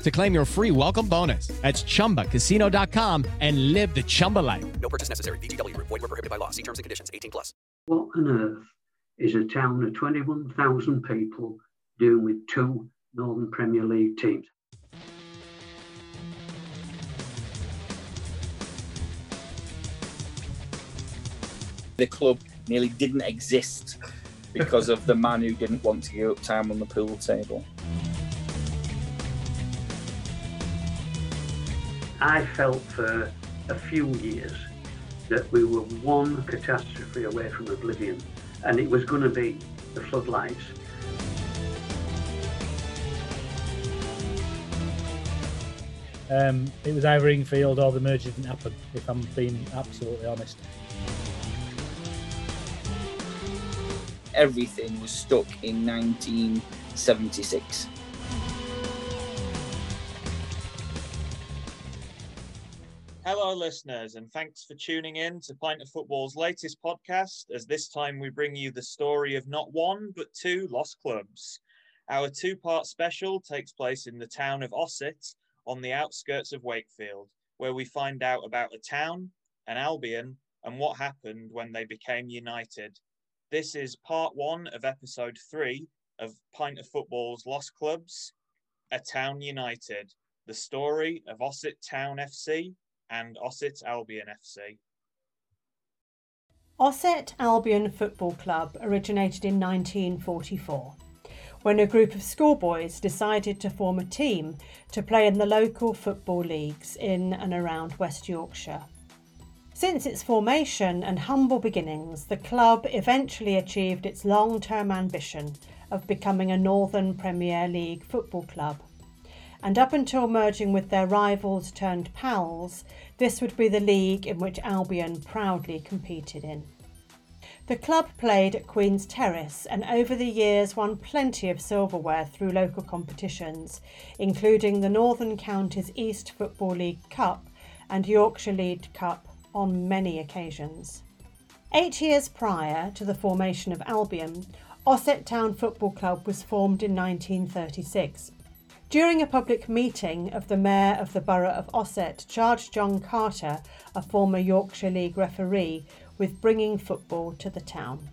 to claim your free welcome bonus. That's ChumbaCasino.com and live the Chumba life. No purchase necessary. VGW Group. Void where prohibited by law. See terms and conditions. 18+. What on earth is a town of 21,000 people doing with two Northern Premier League teams? The club nearly didn't exist because of the man who didn't want to give up time on the pool table. I felt for a few years that we were one catastrophe away from oblivion, and it was going to be the floodlights. It was either Ingfield or the merger didn't happen, if I'm being absolutely honest. Everything was stuck in 1976. Hello listeners, and thanks for tuning in to Pint of Football's latest podcast, as this time we bring you the story of not one but two lost clubs. Our two-part special takes place in the town of Ossett on the outskirts of Wakefield, where we find out about a town, an Albion, and what happened when they became united. This is part one of episode 3 of Pint of Football's Lost Clubs, A Town United, the story of Ossett Town FC and Ossett Albion FC. Ossett Albion Football Club originated in 1944, when a group of schoolboys decided to form a team to play in the local football leagues in and around West Yorkshire. Since its formation and humble beginnings, the club eventually achieved its long-term ambition of becoming a Northern Premier League football club. And up until merging with their rivals turned pals, this would be the league in which Albion proudly competed in. The club played at Queen's Terrace and over the years won plenty of silverware through local competitions, including the Northern Counties East Football League Cup and Yorkshire League Cup on many occasions. 8 years prior to the formation of Albion, Ossett Town Football Club was formed in 1936. During a public meeting of the Mayor of the Borough of Ossett, charged John Carter, a former Yorkshire League referee, with bringing football to the town.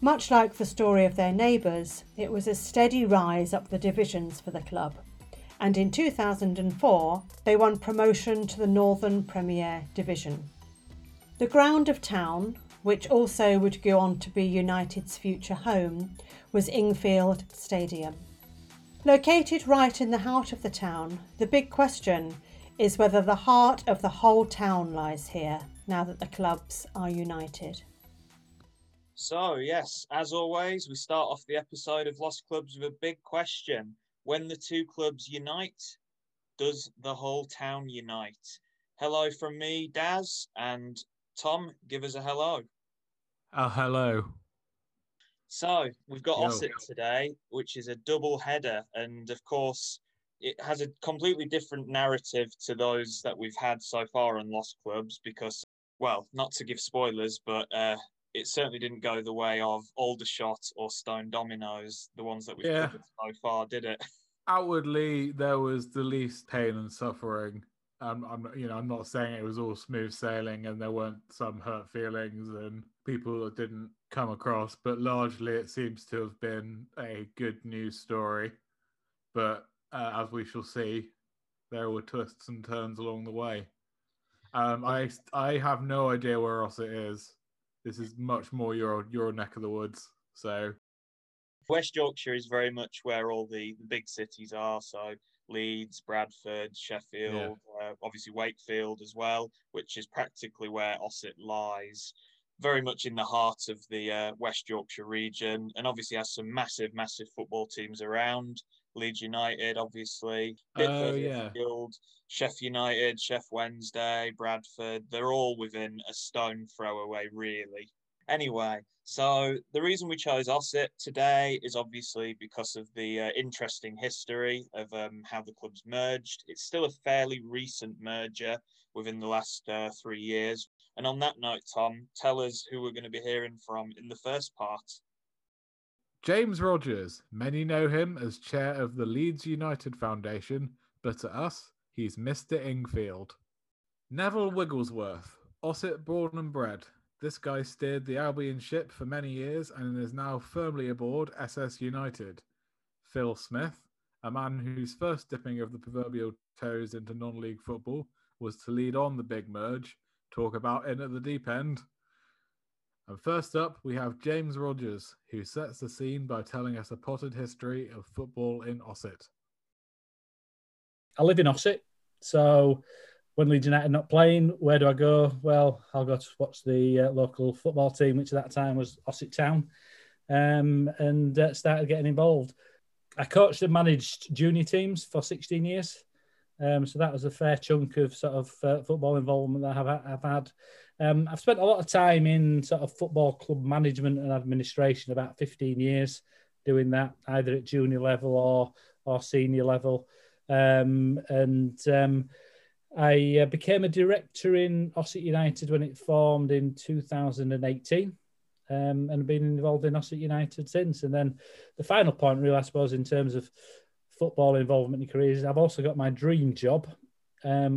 Much like the story of their neighbours, it was a steady rise up the divisions for the club. And in 2004, they won promotion to the Northern Premier Division. The ground of town, which also would go on to be United's future home, was Ingfield Stadium. Located right in the heart of the town, the big question is whether the heart of the whole town lies here, now that the clubs are united. So yes, as always, we start off the episode of Lost Clubs with a big question. When the two clubs unite, does the whole town unite? Hello from me, Daz, and Tom, give us a hello. Hello. So, we've got Ossett today, which is a double header, and of course, it has a completely different narrative to those that we've had so far on Lost Clubs because, well, not to give spoilers, but it certainly didn't go the way of Aldershot or Stone Domino's, the ones that we've covered so far, did it? Outwardly, there was the least pain and suffering. I'm not saying it was all smooth sailing and there weren't some hurt feelings and people that didn't come across, but largely it seems to have been a good news story. But as we shall see, there were twists and turns along the way. I have no idea where Ossett is. This is much more your neck of the woods. So West Yorkshire is very much where all the big cities are. So Leeds, Bradford, Sheffield, obviously Wakefield as well, which is practically where Ossett lies. Very much in the heart of the West Yorkshire region, and obviously has some massive, massive football teams around. Leeds United, obviously. Sheffield, Chef United, Chef Wednesday, Bradford. They're all within a stone throw away, really. Anyway, so the reason we chose Ossett today is obviously because of the interesting history of how the clubs merged. It's still a fairly recent merger within the last 3 years. And on that note, Tom, tell us who we're going to be hearing from in the first part. James Rogers. Many know him as chair of the Leeds United Foundation, but to us, he's Mr. Ingfield. Neville Wigglesworth, Ossett born and bred. This guy steered the Albion ship for many years and is now firmly aboard SS United. Phil Smith, a man whose first dipping of the proverbial toes into non-league football was to lead on the big merge, talk about in at the deep end. And first up, we have James Rogers, who sets the scene by telling us a potted history of football in Ossett. I live in Ossett, so when Leeds United not playing, where do I go? Well, I'll go to watch the local football team, which at that time was Ossett Town, and started getting involved. I coached and managed junior teams for 16 years, so that was a fair chunk of sort of football involvement that I've had. I've spent a lot of time in sort of football club management and administration, about 15 years doing that, either at junior level or senior level, I became a director in Ossett United when it formed in 2018 and have been involved in Ossett United since. And then the final point, really, I suppose, in terms of football involvement in careers, I've also got my dream job,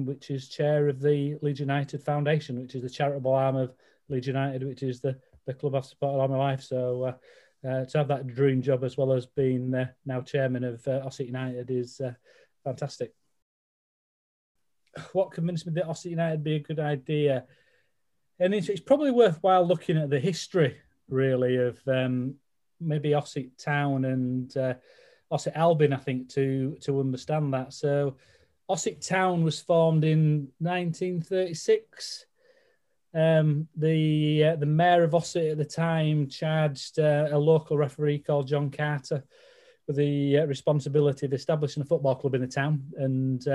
which is chair of the Leeds United Foundation, which is the charitable arm of Leeds United, which is the club I've supported all my life. So to have that dream job as well as being now chairman of Ossett United is fantastic. What convinced me that Ossett United would be a good idea? And it's probably worthwhile looking at the history, really, of maybe Ossett Town and Ossett Albion, I think, to understand that. So Ossett Town was formed in 1936. The mayor of Ossett at the time charged a local referee called John Carter with the responsibility of establishing a football club in the town and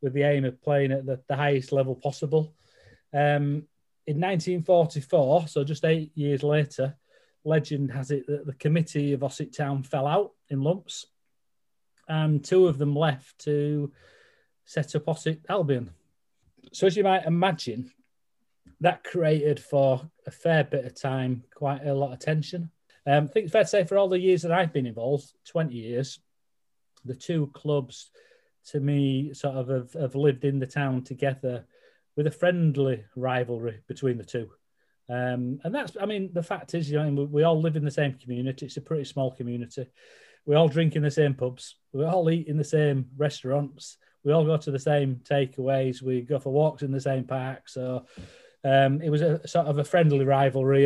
with the aim of playing at the highest level possible. In 1944, so just 8 years later, legend has it that the committee of Ossett Town fell out in lumps and two of them left to set up Ossett Albion. So as you might imagine, that created for a fair bit of time quite a lot of tension. I think it's fair to say for all the years that I've been involved, 20 years, the two clubs, to me, sort of have lived in the town together with a friendly rivalry between the two. And that's, I mean, the fact is, you know, we all live in the same community. It's a pretty small community. We all drink in the same pubs. We all eat in the same restaurants. We all go to the same takeaways. We go for walks in the same park. So it was a sort of a friendly rivalry,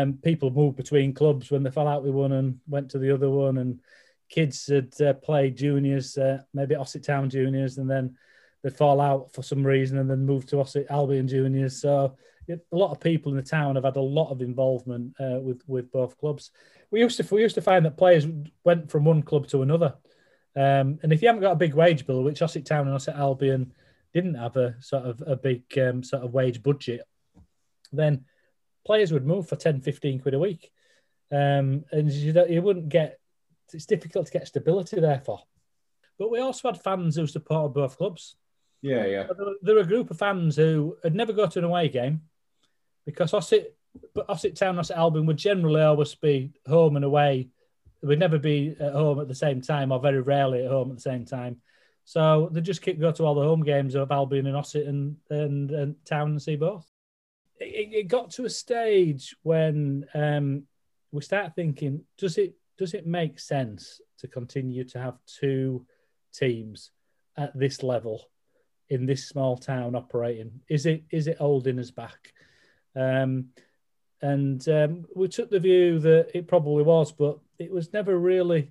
and people moved between clubs when they fell out with one and went to the other one, and kids had played juniors, maybe Ossett Town juniors, and then they'd fall out for some reason and then move to Ossett Albion juniors. So a lot of people in the town have had a lot of involvement with both clubs. We used to find that players went from one club to another, and if you haven't got a big wage bill, which Ossett Town and Ossett Albion didn't have a sort of a big sort of wage budget, then players would move for 10, 15 quid a week. And you wouldn't get, it's difficult to get stability, therefore. But we also had fans who supported both clubs. Yeah, yeah. There were a group of fans who had never got to an away game because Ossett but Ossett Town, Ossett Albion would generally always be home and away. We'd never be at home at the same time, or very rarely at home at the same time. So they just go to all the home games of Albion and Ossett and Town and see both. It got to a stage when we start thinking, does it make sense to continue to have two teams at this level in this small town operating? Is it holding us back? We took the view that it probably was, but it was never really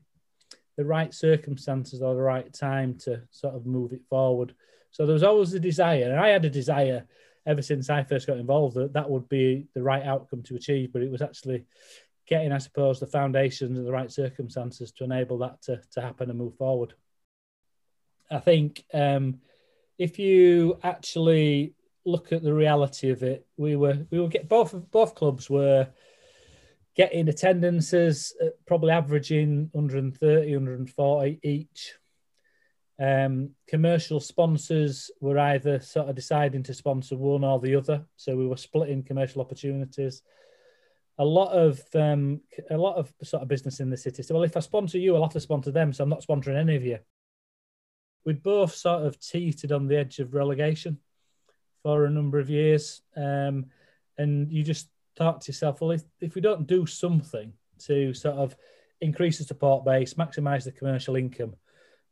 the right circumstances or the right time to sort of move it forward. So there was always a desire, and I had a desire ever since I first got involved that would be the right outcome to achieve, but it was actually getting, I suppose, the foundations and the right circumstances to enable that to happen and move forward. I think if you actually look at the reality of it, we were get both clubs were getting attendances probably averaging 130, 140 each. Commercial sponsors were either sort of deciding to sponsor one or the other, so we were splitting commercial opportunities. A lot of sort of business in the city. So, well, if I sponsor you, I'll have to sponsor them, so I'm not sponsoring any of you. We'd both sort of teetered on the edge of relegation for a number of years, and you just thought to yourself, well, if we don't do something to sort of increase the support base, maximise the commercial income,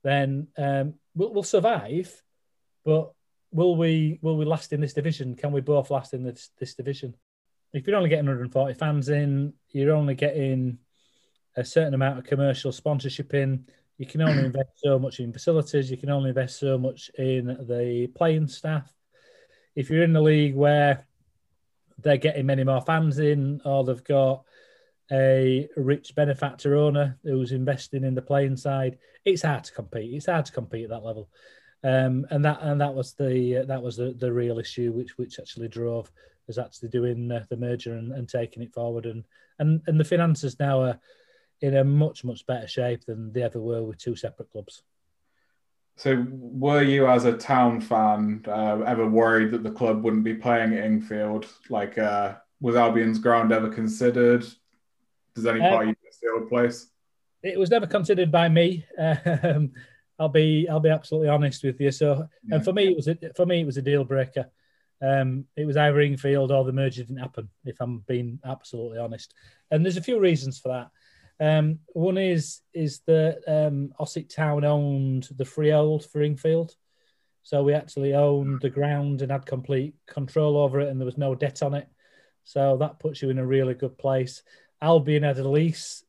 then we'll survive, but will we last in this division? Can we both last in this division? If you're only getting 140 fans in, you're only getting a certain amount of commercial sponsorship in, you can only invest so much in facilities, you can only invest so much in the playing staff. If you're in the league where they're getting many more fans in, or they've got a rich benefactor owner who's investing in the playing side, it's hard to compete. It's hard to compete at that level, and that was the real issue, which actually drove us actually doing the merger and taking it forward. And the finances now are in a much better shape than they ever were with two separate clubs. So were you, as a Town fan, ever worried that the club wouldn't be playing at Ingfield? Like, was Albion's ground ever considered? Does any part of you miss the old place? It was never considered by me. I'll be absolutely honest with you. So, yeah. And for me it was a deal breaker. It was either Ingfield or the merger didn't happen, if I'm being absolutely honest. And there's a few reasons for that. One is that Ossett Town owned the freehold for Ingfield, so we actually owned the ground and had complete control over it, and there was no debt on it, so that puts you in a really good place. Albion had a lease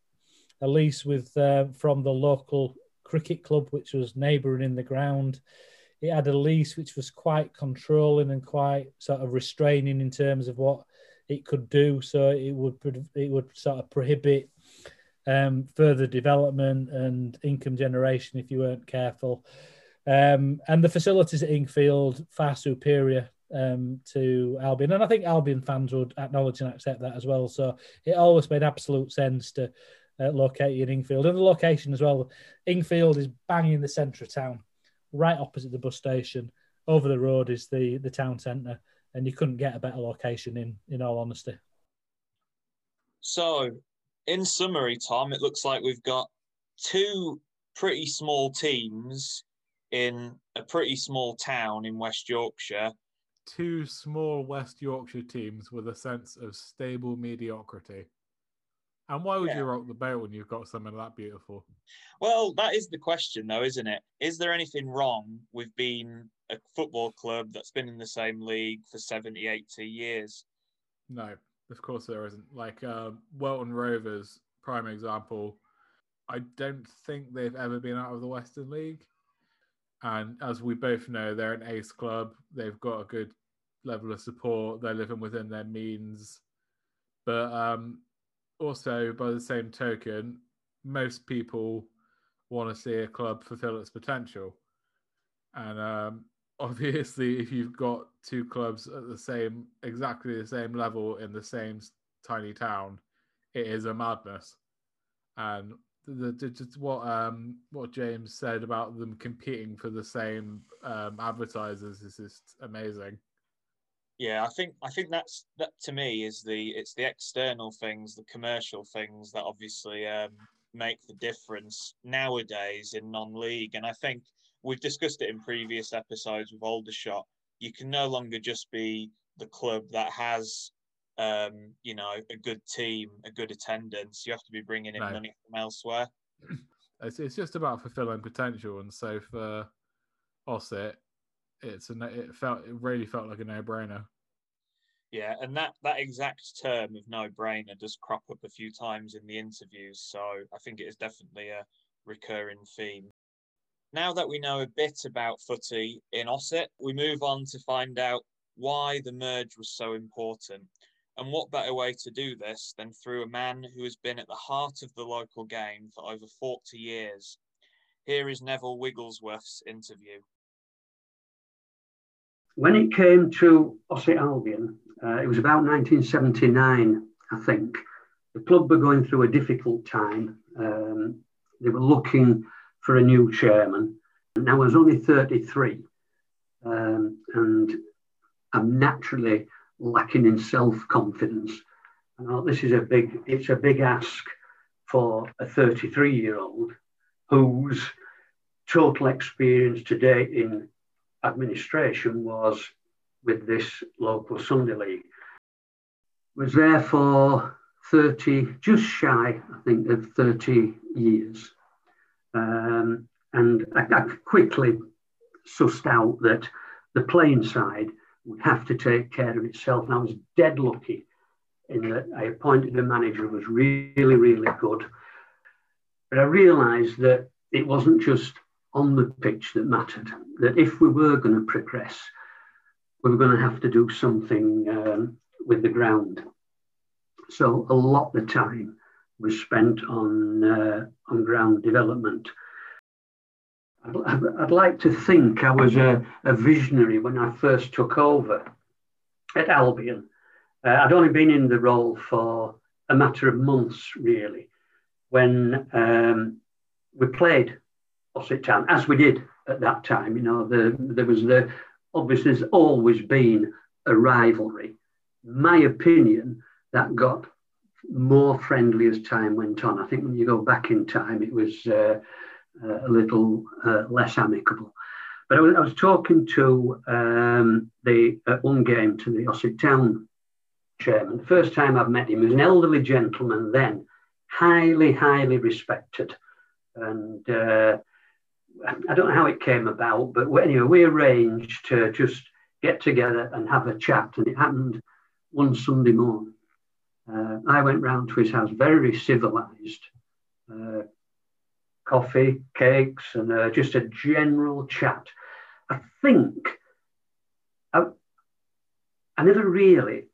with from the local cricket club, which was neighbouring in the ground. It had a lease which was quite controlling and quite sort of restraining in terms of what it could do, so it would sort of prohibit further development and income generation if you weren't careful. And the facilities at Ingfield far superior to Albion. And I think Albion fans would acknowledge and accept that as well. So it always made absolute sense to locate in Ingfield. And the location as well, Ingfield is bang in the centre of town, right opposite the bus station. Over the road is the town centre, and you couldn't get a better location in all honesty. So, in summary, Tom, it looks like we've got two pretty small teams in a pretty small town in West Yorkshire. Two small West Yorkshire teams with a sense of stable mediocrity. And why would you rock the boat when you've got something that beautiful? Well, that is the question, though, isn't it? Is there anything wrong with being a football club that's been in the same league for 70, 80 years? No. Of course there isn't. Like Welton Rovers, prime example. I don't think they've ever been out of the Western League. And as we both know, they're an ace club. They've got a good level of support. They're living within their means. But also, by the same token, most people want to see a club fulfill its potential. And obviously, if you've got two clubs at exactly the same level in the same tiny town, it is a madness. And what James said about them competing for the same advertisers is just amazing. Yeah, I think that to me is the external things, the commercial things that obviously make the difference nowadays in non-league. And I think we've discussed it in previous episodes with Aldershot. You can no longer just be the club that has, a good team, a good attendance. You have to be bringing in money from elsewhere. It's just about fulfilling potential. And so for Ossett, it really felt like a no-brainer. Yeah, and that exact term of no-brainer does crop up a few times in the interviews, so I think it is definitely a recurring theme. Now that we know a bit about footy in Ossett, we move on to find out why the merge was so important. And what better way to do this than through a man who has been at the heart of the local game for over 40 years. Here is Neville Wigglesworth's interview. When it came to Ossett Albion, it was about 1979, I think. The club were going through a difficult time. They were looking for a new chairman. And I was only 33, and I'm naturally lacking in self-confidence. And I thought, it's a big ask for a 33-year-old whose total experience to date in administration was with this local Sunday league. Was there for 30, just shy, I think, of 30 years. And I quickly sussed out that the playing side would have to take care of itself. And I was dead lucky in that I appointed a manager who was really, really good. But I realised that it wasn't just on the pitch that mattered, that if we were going to progress, we were going to have to do something with the ground. So a lot of the time was spent on ground development. I'd like to think I was a visionary when I first took over at Albion. I'd only been in the role for a matter of months, really, when we played Ossett Town, as we did at that time. You know, obviously there's always been a rivalry. My opinion, that got more friendly as time went on. I think when you go back in time, it was a little less amicable. But I was talking to one game to the Ossett Town chairman. The first time I've met him, he was an elderly gentleman then, highly, highly respected. And I don't know how it came about, but anyway, we arranged to just get together and have a chat. And it happened one Sunday morning. I went round to his house, very civilised, coffee, cakes, and just a general chat. I think I never really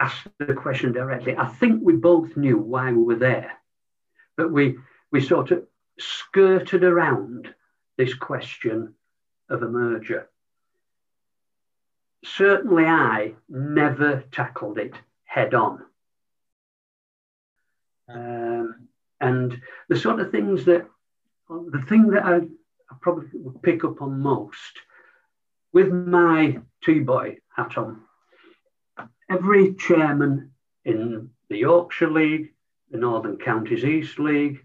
asked the question directly. I think we both knew why we were there, but we sort of skirted around this question of a merger. Certainly I never tackled it head on. And the sort of things that I probably would pick up on most, with my tea-boy hat on, every chairman in the Yorkshire League, the Northern Counties East League,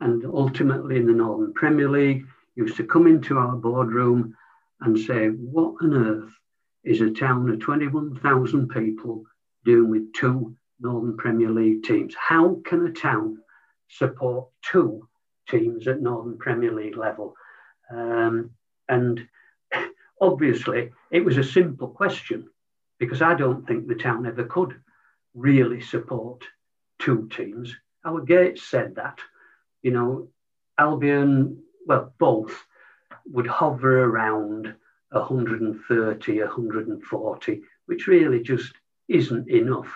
and ultimately in the Northern Premier League, used to come into our boardroom and say, what on earth is a town of 21,000 people doing with two Northern Premier League teams? How can a town support two teams at Northern Premier League level? And obviously, it was a simple question, because I don't think the town ever could really support two teams. Our Gates said that. You know, Albion, well, both would hover around 130, 140, which really just isn't enough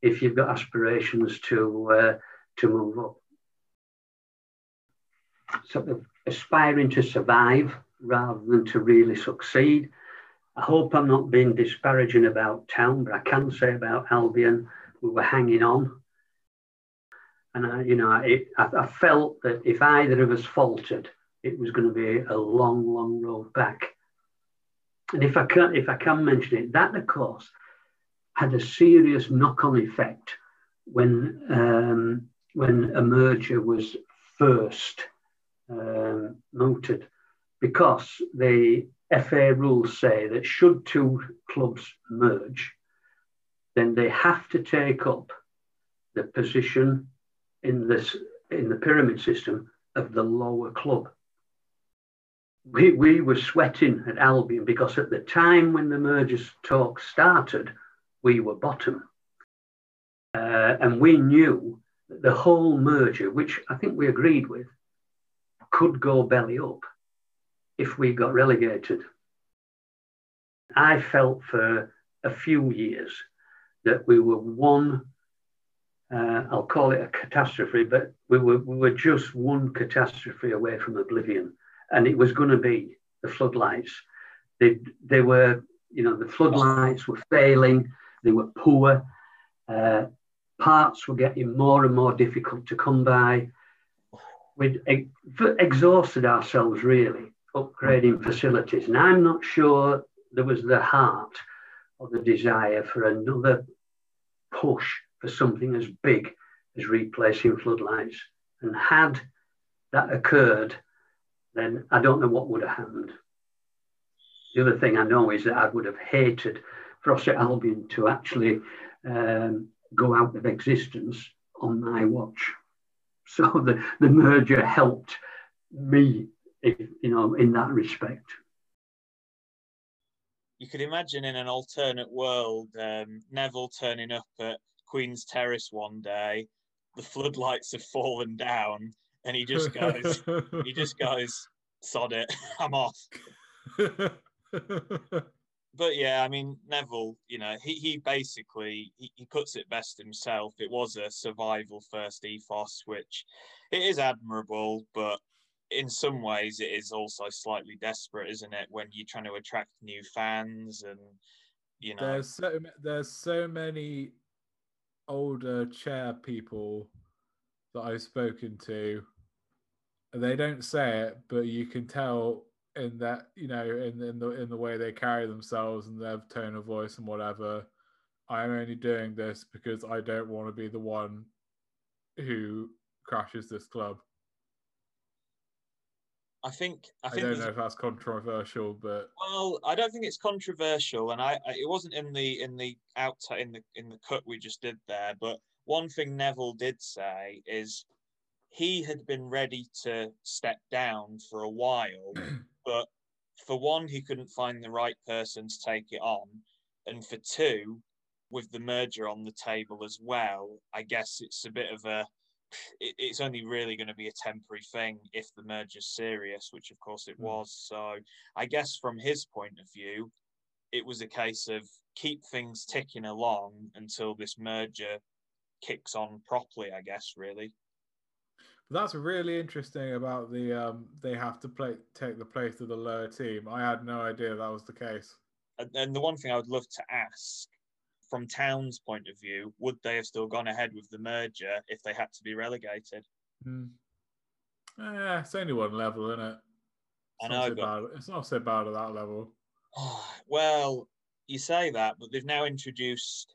if you've got aspirations to move up. Sort of aspiring to survive rather than to really succeed. I hope I'm not being disparaging about town, but I can say about Albion, we were hanging on. And I felt that if either of us faltered, it was going to be a long, long road back. And if I can mention it, that of course had a serious knock-on effect when a merger was first mooted, because the FA rules say that should two clubs merge, then they have to take up the position in the pyramid system of the lower club. We were sweating at Albion because at the time when the mergers talk started, we were bottom. And we knew that the whole merger, which I think we agreed with, could go belly up if we got relegated. I felt for a few years that we were I'll call it a catastrophe, but we were just one catastrophe away from oblivion, and it was going to be the floodlights. They were, the floodlights were failing. They were poor. Parts were getting more and more difficult to come by. We'd exhausted ourselves really upgrading facilities, and I'm not sure there was the heart or the desire for another push for something as big as replacing floodlights. And had that occurred, then I don't know what would have happened. The other thing I know is that I would have hated for Ossett Albion to actually go out of existence on my watch. So the merger helped me, in that respect. You could imagine in an alternate world, Neville turning up at Queen's Terrace one day, the floodlights have fallen down, and he just goes, sod it, I'm off. But yeah, Neville, he basically, he puts it best himself. It was a survival first ethos, which it is admirable, but in some ways it is also slightly desperate, isn't it? When you're trying to attract new fans and, There's so many older chair people that I've spoken to. They don't say it, but you can tell in that, in the way they carry themselves and their tone of voice and whatever, I'm only doing this because I don't want to be the one who crashes this club. I think I don't know if that's controversial, but I don't think it's controversial, and it wasn't in the outtake in the cut we just did there. But one thing Neville did say is he had been ready to step down for a while, but for one, he couldn't find the right person to take it on, and for two, with the merger on the table as well, I guess it's a bit of a. It's only really going to be a temporary thing if the merger's serious, which of course it was. So I guess from his point of view, it was a case of keep things ticking along until this merger kicks on properly, I guess, really. That's really interesting about the they have to take the place of the lower team. I had no idea that was the case. And the one thing I would love to ask, from Town's point of view, would they have still gone ahead with the merger if they had to be relegated? It's only one level, isn't it? It's not so bad at that level. Well, you say that, but they've now introduced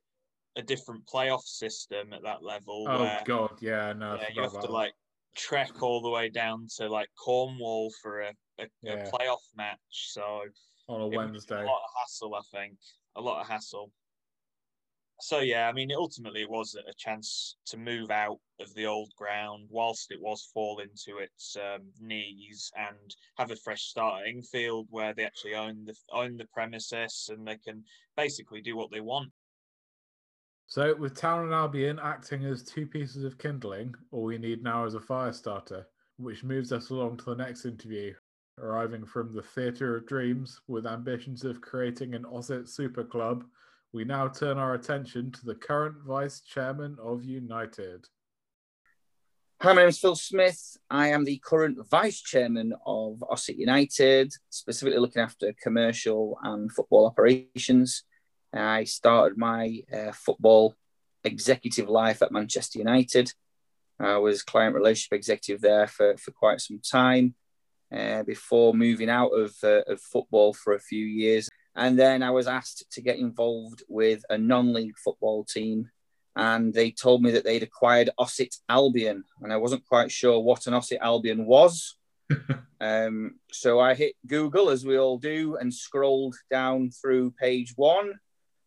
a different playoff system at that level. You have to trek all the way down to Cornwall for a playoff match. So on a Wednesday, a lot of hassle, I think. A lot of hassle. So, ultimately it was a chance to move out of the old ground whilst it was falling to its knees and have a fresh start at Ingfield, where they actually own the premises and they can basically do what they want. So, with Town and Albion acting as two pieces of kindling, all we need now is a fire starter, which moves us along to the next interview, arriving from the Theatre of Dreams with ambitions of creating an Ossett Super Club. We now turn our attention to the current Vice Chairman of United. Hi, my name is Phil Smith. I am the current Vice Chairman of Ossett United, specifically looking after commercial and football operations. I started my football executive life at Manchester United. I was client relationship executive there for quite some time before moving out of football for a few years. And then I was asked to get involved with a non-league football team, and they told me that they'd acquired Ossett Albion, and I wasn't quite sure what an Ossett Albion was. So I hit Google, as we all do, and scrolled down through page one,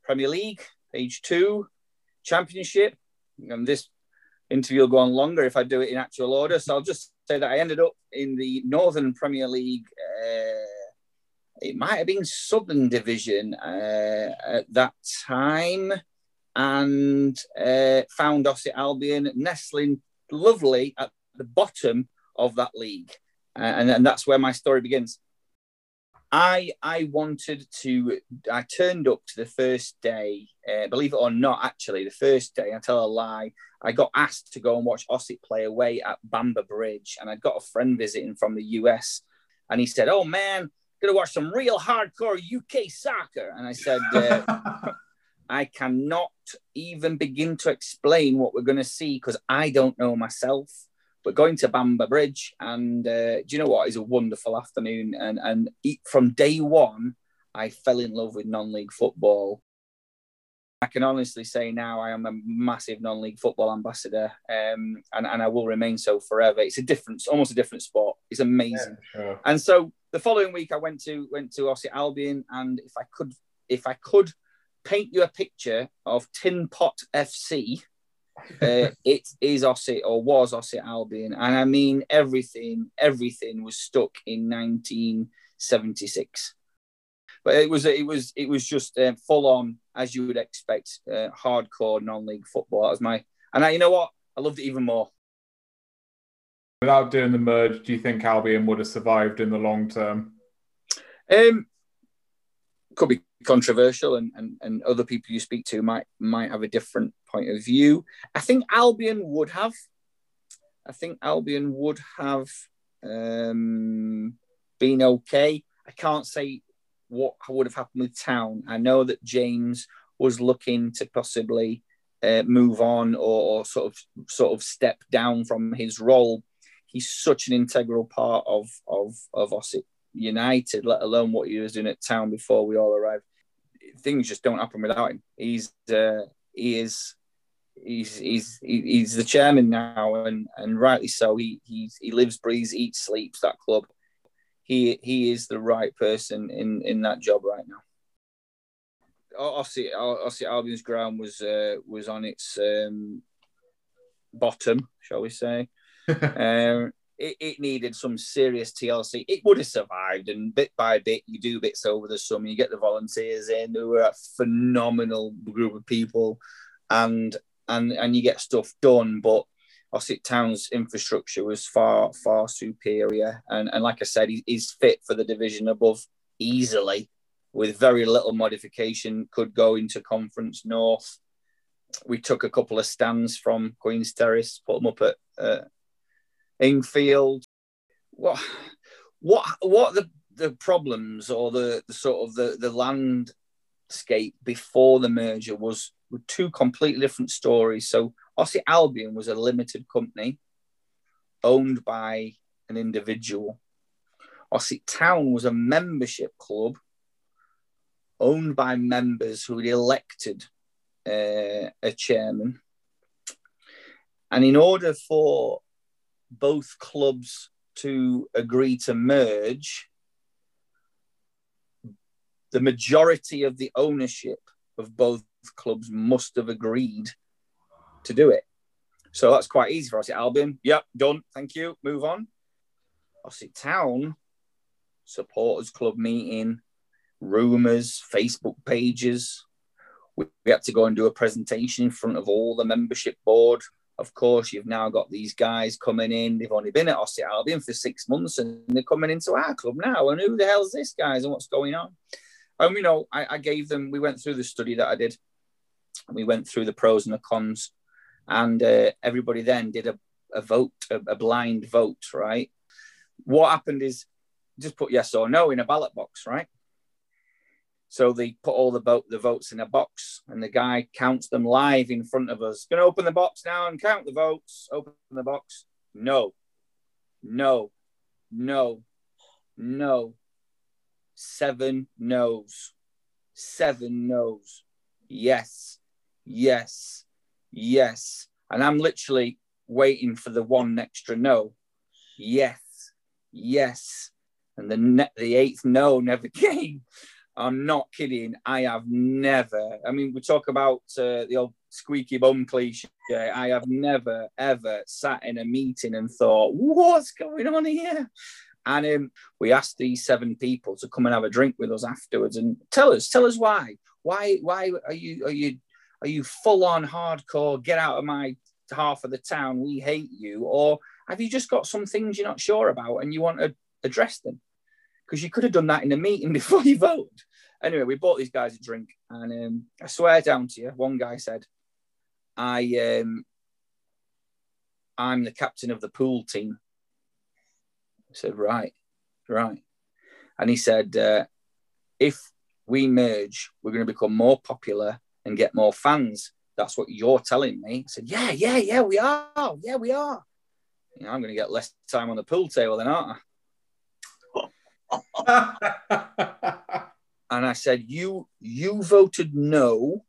Premier League, page two, Championship. And this interview will go on longer if I do it in actual order. So I'll just say that I ended up in the Northern Premier League. It might have been Southern Division at that time, and found Ossett Albion nestling lovely at the bottom of that league. And that's where my story begins. I turned up to the first day, believe it or not, actually, the first day, I tell a lie, I got asked to go and watch Ossett play away at Bamber Bridge. And I'd got a friend visiting from the US, and he said, "Oh man, gonna watch some real hardcore UK soccer." And I said, I cannot even begin to explain what we're gonna see because I don't know myself. But going to Bamber Bridge, and do you know what? It's a wonderful afternoon. And from day one, I fell in love with non-league football. I can honestly say now I am a massive non-league football ambassador, and I will remain so forever. It's almost a different sport. It's amazing. Yeah, sure. And so the following week, I went to Ossett Albion, and if I could paint you a picture of Tin Pot FC. It is Ossett, or was Ossett Albion, and I mean everything was stuck in 1976. But it was just full on, as you would expect, hardcore non-league football. You know what? I loved it even more. Without doing the merge, do you think Albion would have survived in the long term? Could be controversial, and other people you speak to might have a different point of view. I think Albion would have been okay. I can't say what would have happened with Town. I know that James was looking to possibly move on or sort of step down from his role. He's such an integral part of Ossett United, let alone what he was doing at Town before we all arrived. Things just don't happen without him. He's the chairman now, and rightly so. He lives, breathes, eats, sleeps that club. He is the right person in that job right now. Ossett Albion's ground was on its bottom, shall we say. It needed some serious TLC. It would have survived, and bit by bit, you do bits over the summer. You get the volunteers in, who were a phenomenal group of people, and you get stuff done. But Ossett Town's infrastructure was far, far superior, and like I said, he's fit for the division above easily, with very little modification. Could go into Conference North. We took a couple of stands from Queen's Terrace, put them up at Ingfield. What the problems, or the landscape before the merger were two completely different stories. So Ossett Albion was a limited company owned by an individual. Ossett Town was a membership club owned by members who had elected a chairman. And in order for both clubs to agree to merge, the majority of the ownership of both clubs must have agreed to do it. So that's quite easy for Ossett Albion. Yep, done. Thank you. Move on. Ossett Town, supporters club meeting, rumours, Facebook pages. We had to go and do a presentation in front of all the membership board. Of course, you've now got these guys coming in. They've only been at Ossett Albion for 6 months, and they're coming into our club now. And who the hell's this guys, and what's going on? And, you know, I gave them, we went through the study that I did, and we went through the pros and the cons, and everybody then did a vote, a blind vote, right? What happened is just put yes or no in a ballot box, right? So they put all the votes in a box, and the guy counts them live in front of us. Going to open the box now and count the votes. Open the box. No. No. No. No. 7 no's. seven no's. Yes, yes, yes. And I'm literally waiting for the one extra no. Yes, yes. And the eighth no never came. I'm not kidding. I have never. I mean, we talk about the old squeaky bum cliche. I have never, ever sat in a meeting and thought, what's going on here? And we asked these seven people to come and have a drink with us afterwards and tell us why. Why are you full on hardcore? Get out of my half of the town. We hate you. Or have you just got some things you're not sure about and you want to address them? Because you could have done that in a meeting before you voted. Anyway, we bought these guys a drink, and I swear down to you, one guy said, "I'm the captain of the pool team." I said, "Right," and he said, "If we merge, we're going to become more popular and get more fans. That's what you're telling me." I said, "Yeah, we are. Yeah, we are. You know, I'm going to get less time on the pool table than aren't I?" And I said, you voted no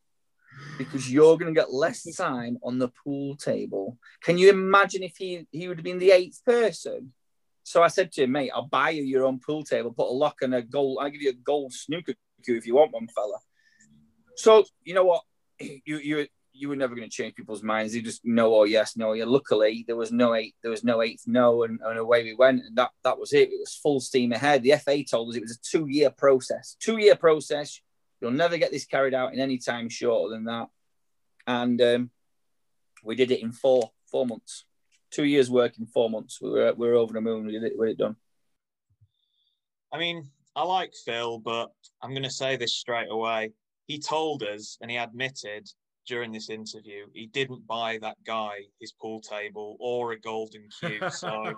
because you're going to get less time on the pool table. Can you imagine if he would have been the eighth person? So I said to him, mate, I'll buy you your own pool table, put a lock and a gold. I'll give you a gold snooker cue if you want one, fella. So you know what? You were never going to change people's minds. They just no or yes, no. Yeah. Luckily, there was no eighth no, and away we went. And that was it. It was full steam ahead. The FA told us it was a two-year process. You'll never get this carried out in any time shorter than that. And we did it in four months. 2 years work in 4 months. We were over the moon. We did it done. I mean, I like Phil, but I'm going to say this straight away. He told us, and he admitted during this interview, he didn't buy that guy his pool table or a golden cue. So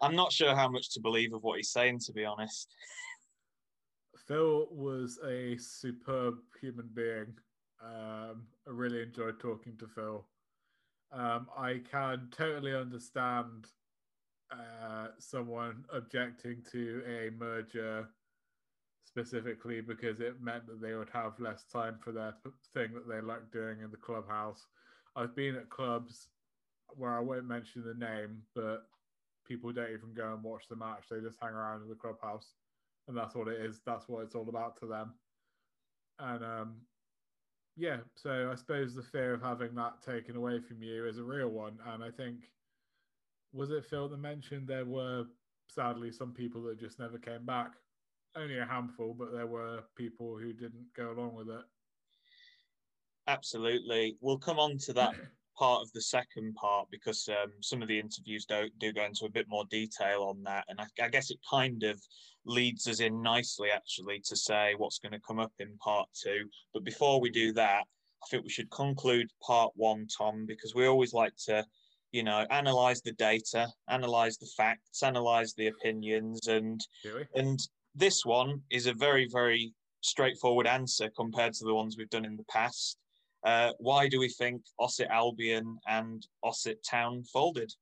I'm not sure how much to believe of what he's saying, to be honest. Phil was a superb human being. I really enjoyed talking to Phil. I can totally understand someone objecting to a merger specifically because it meant that they would have less time for their thing that they like doing in the clubhouse. I've been at clubs where I won't mention the name, but people don't even go and watch the match. They just hang around in the clubhouse, and that's what it is. That's what it's all about to them. And yeah, so I suppose the fear of having that taken away from you is a real one. And I think, was it Phil that mentioned there were sadly some people that just never came back? Only a handful, but there were people who didn't go along with it. Absolutely. We'll come on to that part of the second part because some of the interviews do go into a bit more detail on that. And I guess it kind of leads us in nicely, actually, to say what's going to come up in part two. But before we do that, I think we should conclude part one, Tom, because we always like to, you know, analyse the data, analyse the facts, analyse the opinions, and this one is a very, very straightforward answer compared to the ones we've done in the past. Why do we think Ossett Albion and Ossett Town folded?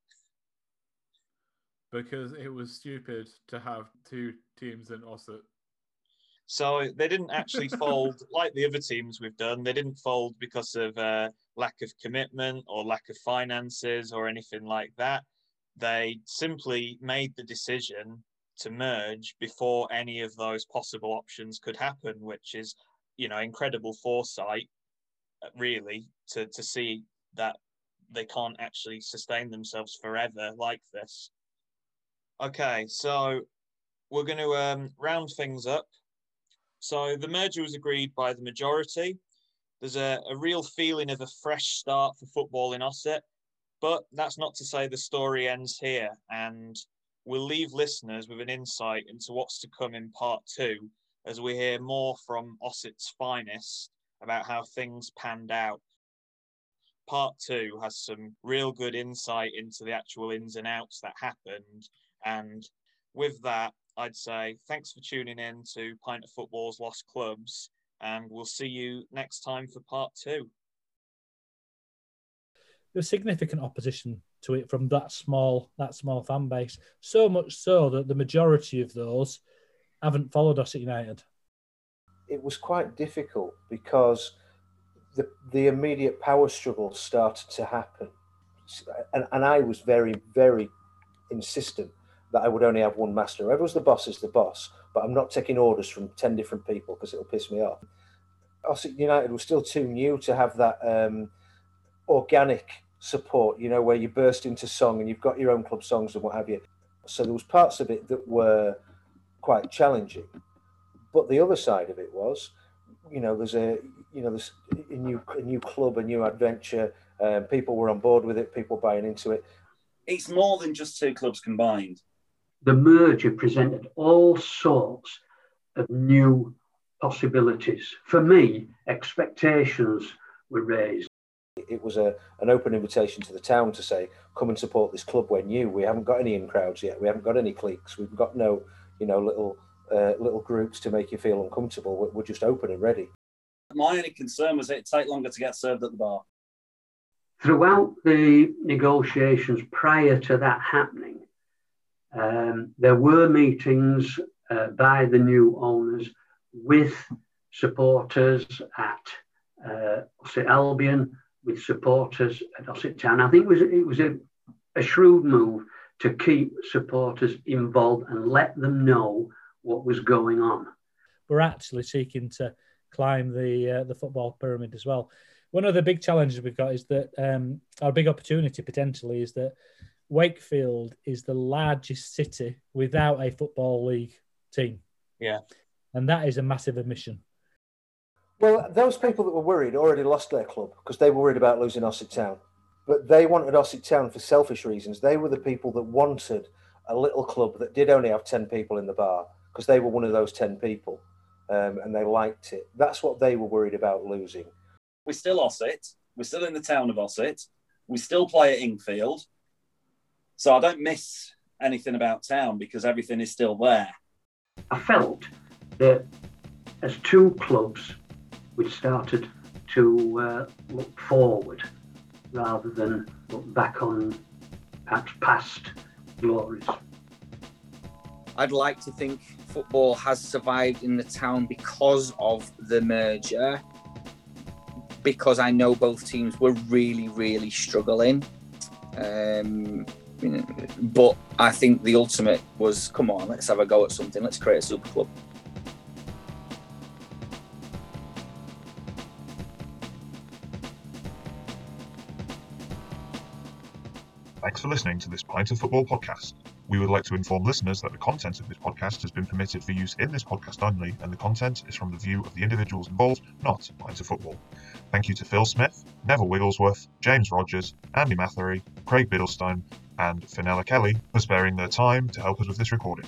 Because it was stupid to have two teams in Ossett. So they didn't actually fold like the other teams we've done. They didn't fold because of lack of commitment or lack of finances or anything like that. They simply made the decision to merge before any of those possible options could happen, which is, you know, incredible foresight, really, to see that they can't actually sustain themselves forever like this. Okay, so we're going to round things up. So the merger was agreed by the majority. There's a real feeling of a fresh start for football in Ossett, but that's not to say the story ends here, and we'll leave listeners with an insight into what's to come in part two as we hear more from Ossett's finest about how things panned out. Part two has some real good insight into the actual ins and outs that happened. And with that, I'd say thanks for tuning in to Pint of Football's Lost Clubs, and we'll see you next time for part two. There's significant opposition to it from that small fan base, so much so that the majority of those haven't followed Ossett United. it was quite difficult because the immediate power struggle started to happen. And I was very, very insistent that I would only have one master. Whoever was the boss is the boss, but I'm not taking orders from 10 different people because it'll piss me off. Ossett United was still too new to have that organic support, you know, where you burst into song and you've got your own club songs and what have you. So there was parts of it that were quite challenging. But the other side of it was, you know, there's a new club, a new adventure. People were on board with it, people buying into it. It's more than just two clubs combined. The merger presented all sorts of new possibilities. For me, expectations were raised. It was an open invitation to the town to say, come and support this club. We're new. We haven't got any in crowds yet. We haven't got any cliques. We've got no, you know, little groups to make you feel uncomfortable. We're just open and ready. My only concern was it'd take longer to get served at the bar. Throughout the negotiations prior to that happening, there were meetings by the new owners with supporters at Ossett Albion, with supporters at Ossett Town. I think it was a shrewd move to keep supporters involved and let them know what was going on. We're actually seeking to climb the football pyramid as well. One of the big challenges we've got is that our big opportunity potentially is that Wakefield is the largest city without a football league team. Yeah. And that is a massive omission. Well, those people that were worried already lost their club because they were worried about losing Ossett Town. But they wanted Ossett Town for selfish reasons. They were the people that wanted a little club that did only have 10 people in the bar because they were one of those 10 people and they liked it. That's what they were worried about losing. We're still Ossett. We're still in the town of Ossett. We still play at Ingfield. So I don't miss anything about town because everything is still there. I felt that as two clubs, we started to look forward rather than look back on perhaps past glories. I'd like to think football has survived in the town because of the merger, because I know both teams were really, really struggling. But I think the ultimate was, come on, let's have a go at something. Let's create a super club. Thanks for listening to this Pint of Football podcast. We would like to inform listeners that the content of this podcast has been permitted for use in this podcast only, and the content is from the view of the individuals involved, not Pint of Football. Thank you to Phil Smith, Neville Wigglesworth, James Rogers, Andy Mathery, Craig Biddlestone, and Fenella Kelly for sparing their time to help us with this recording.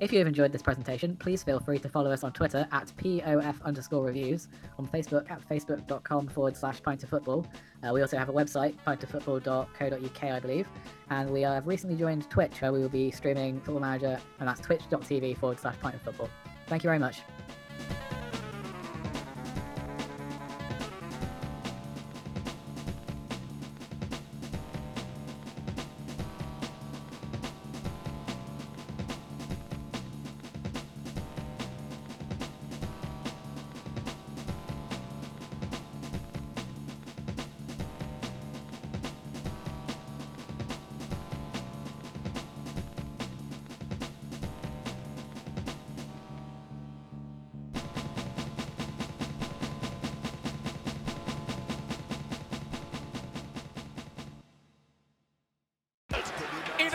If you've enjoyed this presentation, please feel free to follow us on Twitter at POF_reviews, on Facebook at facebook.com/pintoffootball. We also have a website, pintoffootball.co.uk, I believe, and we have recently joined Twitch, where we will be streaming Football Manager, and that's twitch.tv/pintoffootball. Thank you very much.